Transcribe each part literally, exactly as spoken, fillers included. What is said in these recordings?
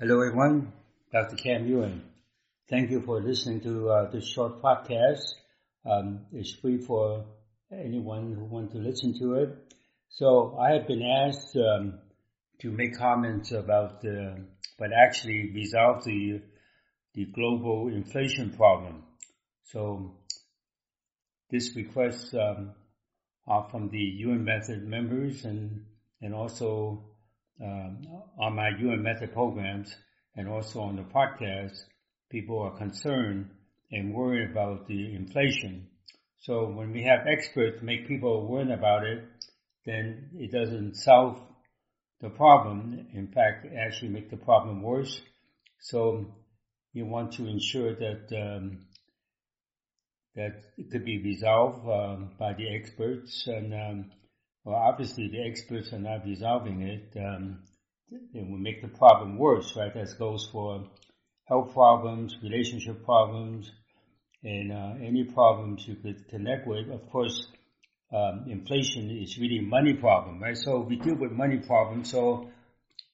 Hello everyone, Doctor Cam Yuen. Thank you for listening to uh, this short podcast. Um, it's free for anyone who wants to listen to it. So I have been asked um, to make comments about the, but actually resolve the the global inflation problem. So this request um, are from the Yuen Method members and and also. Um, on my Yuen Method programs and also on the podcast, people are concerned and worried about the inflation. So when we have experts make people worried about it, then it doesn't solve the problem. In fact, it actually makes the problem worse. So you want to ensure that um, that it could be resolved uh, by the experts and. Um, Well, obviously, the experts are not resolving it. Um, it will make the problem worse, right? That goes for health problems, relationship problems, and uh, any problems you could connect with. Of course, um, inflation is really a money problem, right? So we deal with money problems. So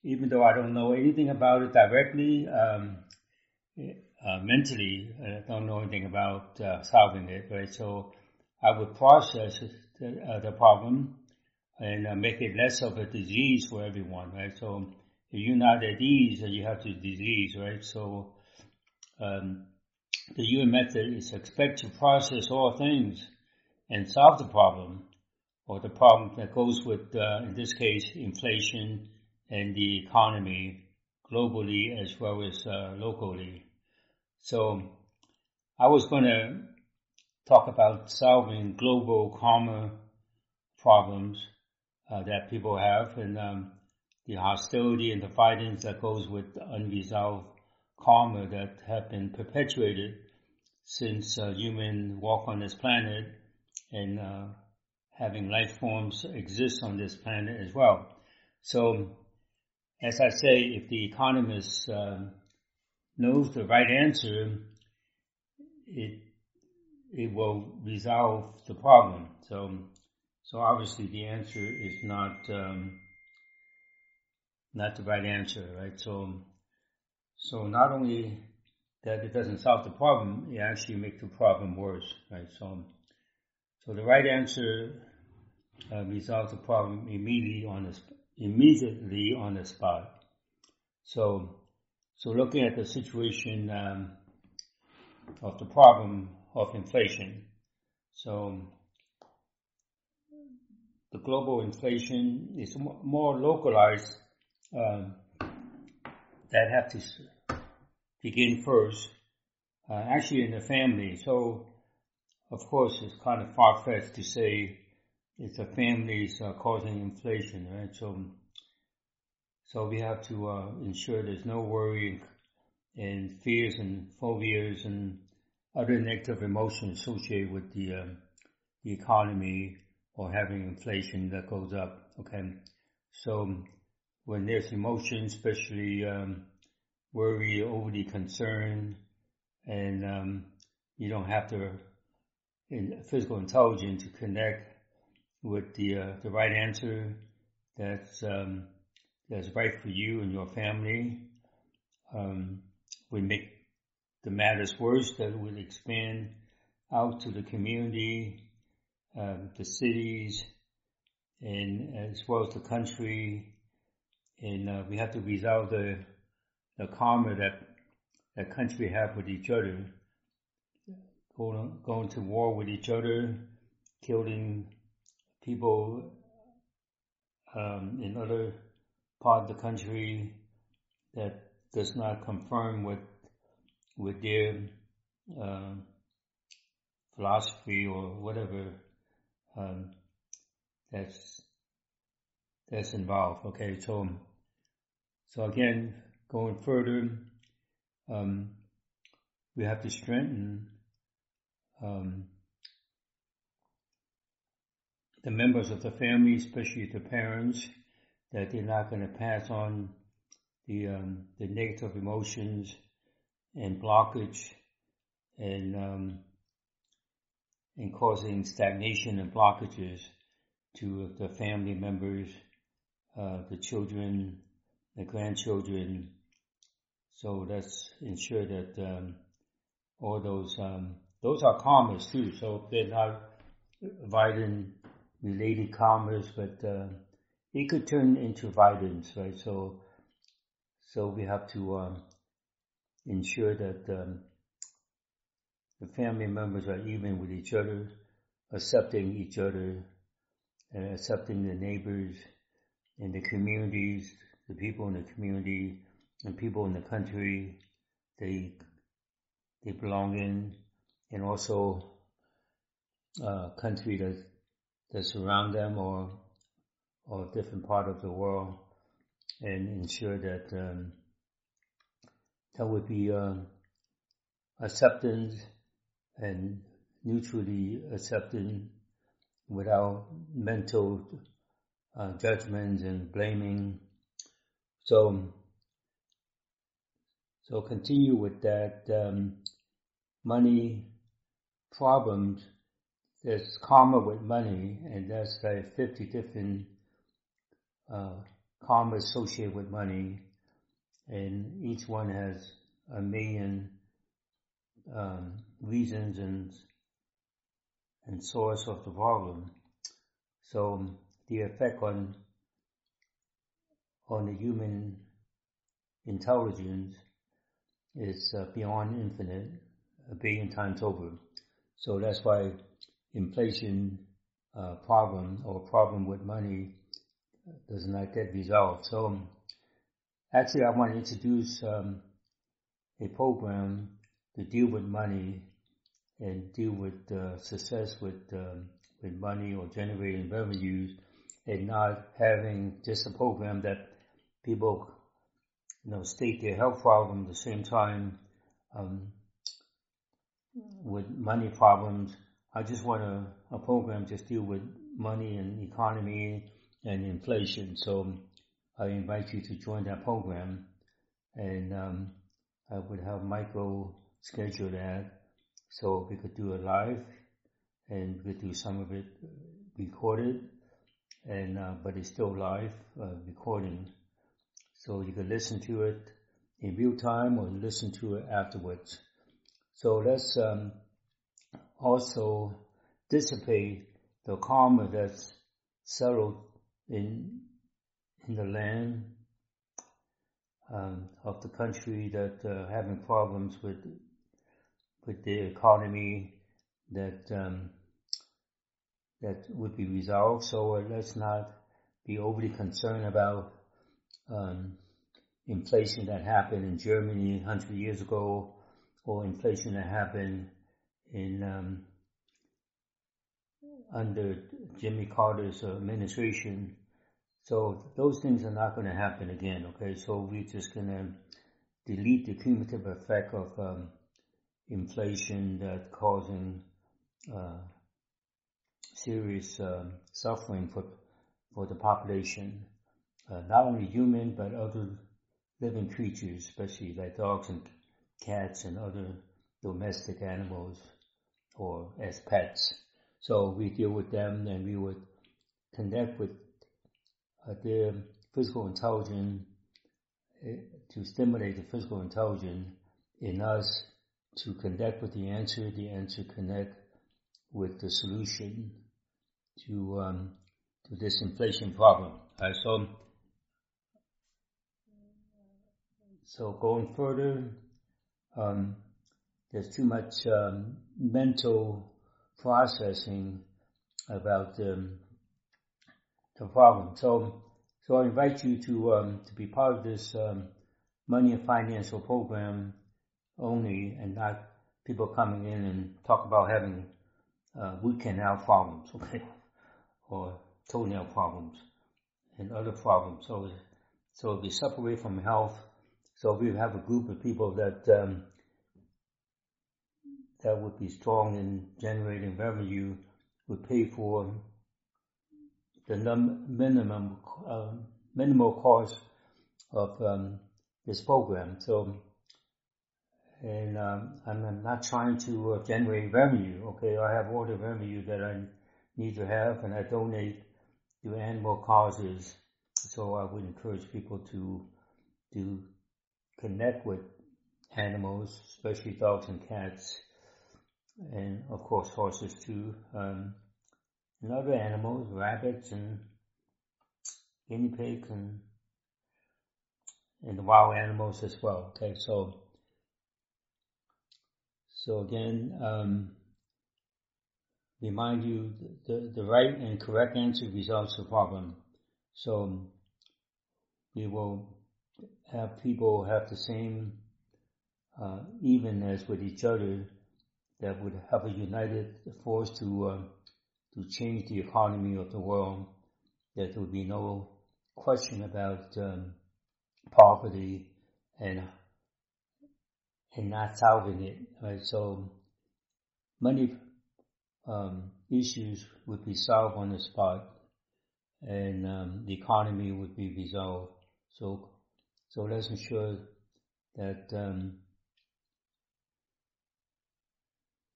even though I don't know anything about it directly, um, uh, mentally, I don't know anything about uh, solving it, right? So I would process the, uh, the problem. And uh, make it less of a disease for everyone, right? So if you're not at ease, you have to disease, right? So um, the Yuen Method is expected to process all things and solve the problem, or the problem that goes with, uh, in this case, inflation and the economy globally as well as uh, locally. So I was going to talk about solving global karma problems. Uh, that people have, and um, the hostility and the violence that goes with unresolved karma that have been perpetuated since uh, human walk on this planet and uh, having life forms exist on this planet as well. So, as I say, if the economist uh, knows the right answer, it it will resolve the problem. So. So obviously the answer is not um, not the right answer, right? So so not only that it doesn't solve the problem, it actually makes the problem worse, right? So so the right answer uh, resolves the problem immediately on the sp- immediately on the spot. So so looking at the situation um, of the problem of inflation, so. The global inflation is more localized uh, that have to begin first, uh, actually in the family. So, of course, it's kind of far-fetched to say it's the families uh, causing inflation, right? So, so we have to uh, ensure there's no worry and fears and phobias and other negative emotions associated with the, uh, the economy. Or having inflation that goes up, okay? So when there's emotion, especially um, worry, overly concern, and um, you don't have the in physical intelligence to connect with the uh, the right answer that's um, that's right for you and your family, um, we make the matters worse. That would expand out to the community. Uh, the cities, and as well as the country, and uh, we have to resolve the the karma that the country have with each other, going going to war with each other, killing people um, in other part of the country that does not confirm with with their uh, philosophy or whatever. Um, that's that's involved. Okay, so so again, going further, um, we have to strengthen um, the members of the family, especially the parents, that they're not going to pass on the um, the negative emotions and blockage and. Um, and causing stagnation and blockages to the family members, uh, the children, the grandchildren, So that's ensure that um, all those, um, those are commas too. So they're not vitamin related commas, but uh, it could turn into vitamins, right? So, so we have to um, ensure that um, the family members are even with each other, accepting each other, and accepting the neighbors and the communities, the people in the community, and people in the country they they belong in, and also uh, country that that surround them or or a different part of the world, and ensure that um, that would be uh, acceptance and mutually accepting without mental uh, judgments and blaming. So, so continue with that um, money problems. There's karma with money, and that's like fifty different uh, karma associated with money, and each one has a million um, reasons and and source of the problem. So the effect on on the human intelligence is uh, beyond infinite, a billion times over. So that's why inflation uh, problem or problem with money does not get resolved. So actually I want to introduce um, a program to deal with money and deal with uh, success with um, with money or generating revenues, and not having just a program that people, you know, state their health problem at the same time um, with money problems. I just want a, a program just deal with money and economy and inflation. So I invite you to join that program, and um, I would have Michael schedule that. So we could do it live, and we could do some of it recorded, and uh, but it's still live uh, recording. So you could listen to it in real time or listen to it afterwards. So let's um, also dissipate the karma that's settled in in the land um, of the country that uh, having problems with. with the economy that um, that would be resolved. So uh, let's not be overly concerned about um, inflation that happened in Germany one hundred years ago, or inflation that happened in um, under Jimmy Carter's administration. So those things are not going to happen again, okay? So we're just going to delete the cumulative effect of um, inflation that causing uh, serious uh, suffering for for the population, uh, not only human but other living creatures, especially like dogs and cats and other domestic animals or as pets. So we deal with them, and we would connect with uh, their physical intelligence uh, to stimulate the physical intelligence in us to connect with the answer, the answer connect with the solution to um, to this inflation problem. All right, so, so going further, um, there's too much um, mental processing about um, the problem. So, so I invite you to um, to be part of this um, money and financial program only, and not people coming in and talk about having uh, root canal problems, okay, or toenail problems and other problems. So, so we separate from health. So we have a group of people that um, that would be strong in generating revenue, would pay for the num- minimum uh, minimal cost of um, this program. So. And um, I'm not trying to uh, generate revenue, okay? I have all the revenue that I need to have, and I donate to animal causes. So I would encourage people to, to connect with animals, especially dogs and cats, and of course horses too, um, and other animals, rabbits and guinea pigs and and wild animals as well. Okay, so so again, um, remind you the the right and correct answer resolves the problem. So we will have people have the same uh, evenness with each other that would have a united force to uh, to change the economy of the world. That there would be no question about um, poverty and and not solving it. Right? So many um, issues would be solved on the spot, and um, the economy would be resolved. So so let's ensure that um,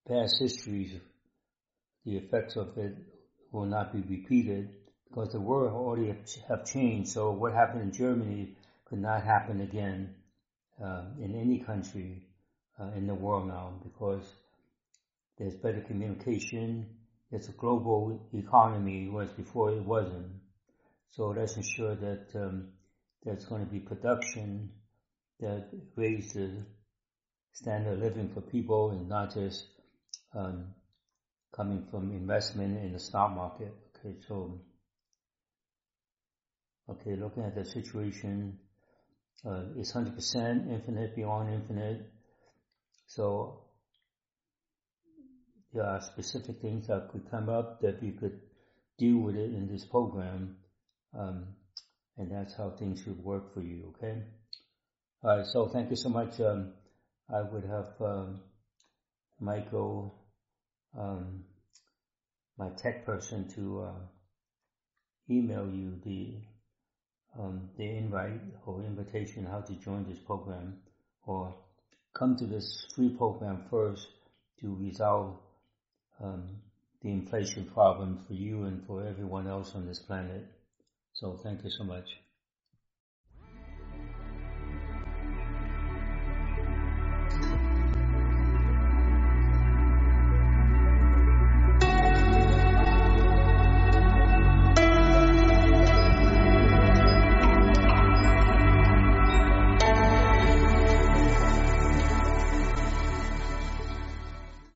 past histories, the effects of it will not be repeated, because the world already have changed. So what happened in Germany could not happen again uh, in any country uh, in the world now, because there's better communication. It's a global economy, whereas before it wasn't. So let's ensure that um, there's going to be production that raises the standard of living for people, and not just um, coming from investment in the stock market. Okay, so okay, looking at the situation, uh, it's one hundred percent infinite beyond infinite. So there are specific things that could come up that we could deal with it in this program, um, and that's how things should work for you, okay? All right, so thank you so much. Um, I would have um, Michael, um, my tech person, to uh, email you the Um, the invite or invitation how to join this program, or come to this free program first to resolve um, the inflation problem for you and for everyone else on this planet. So thank you so much.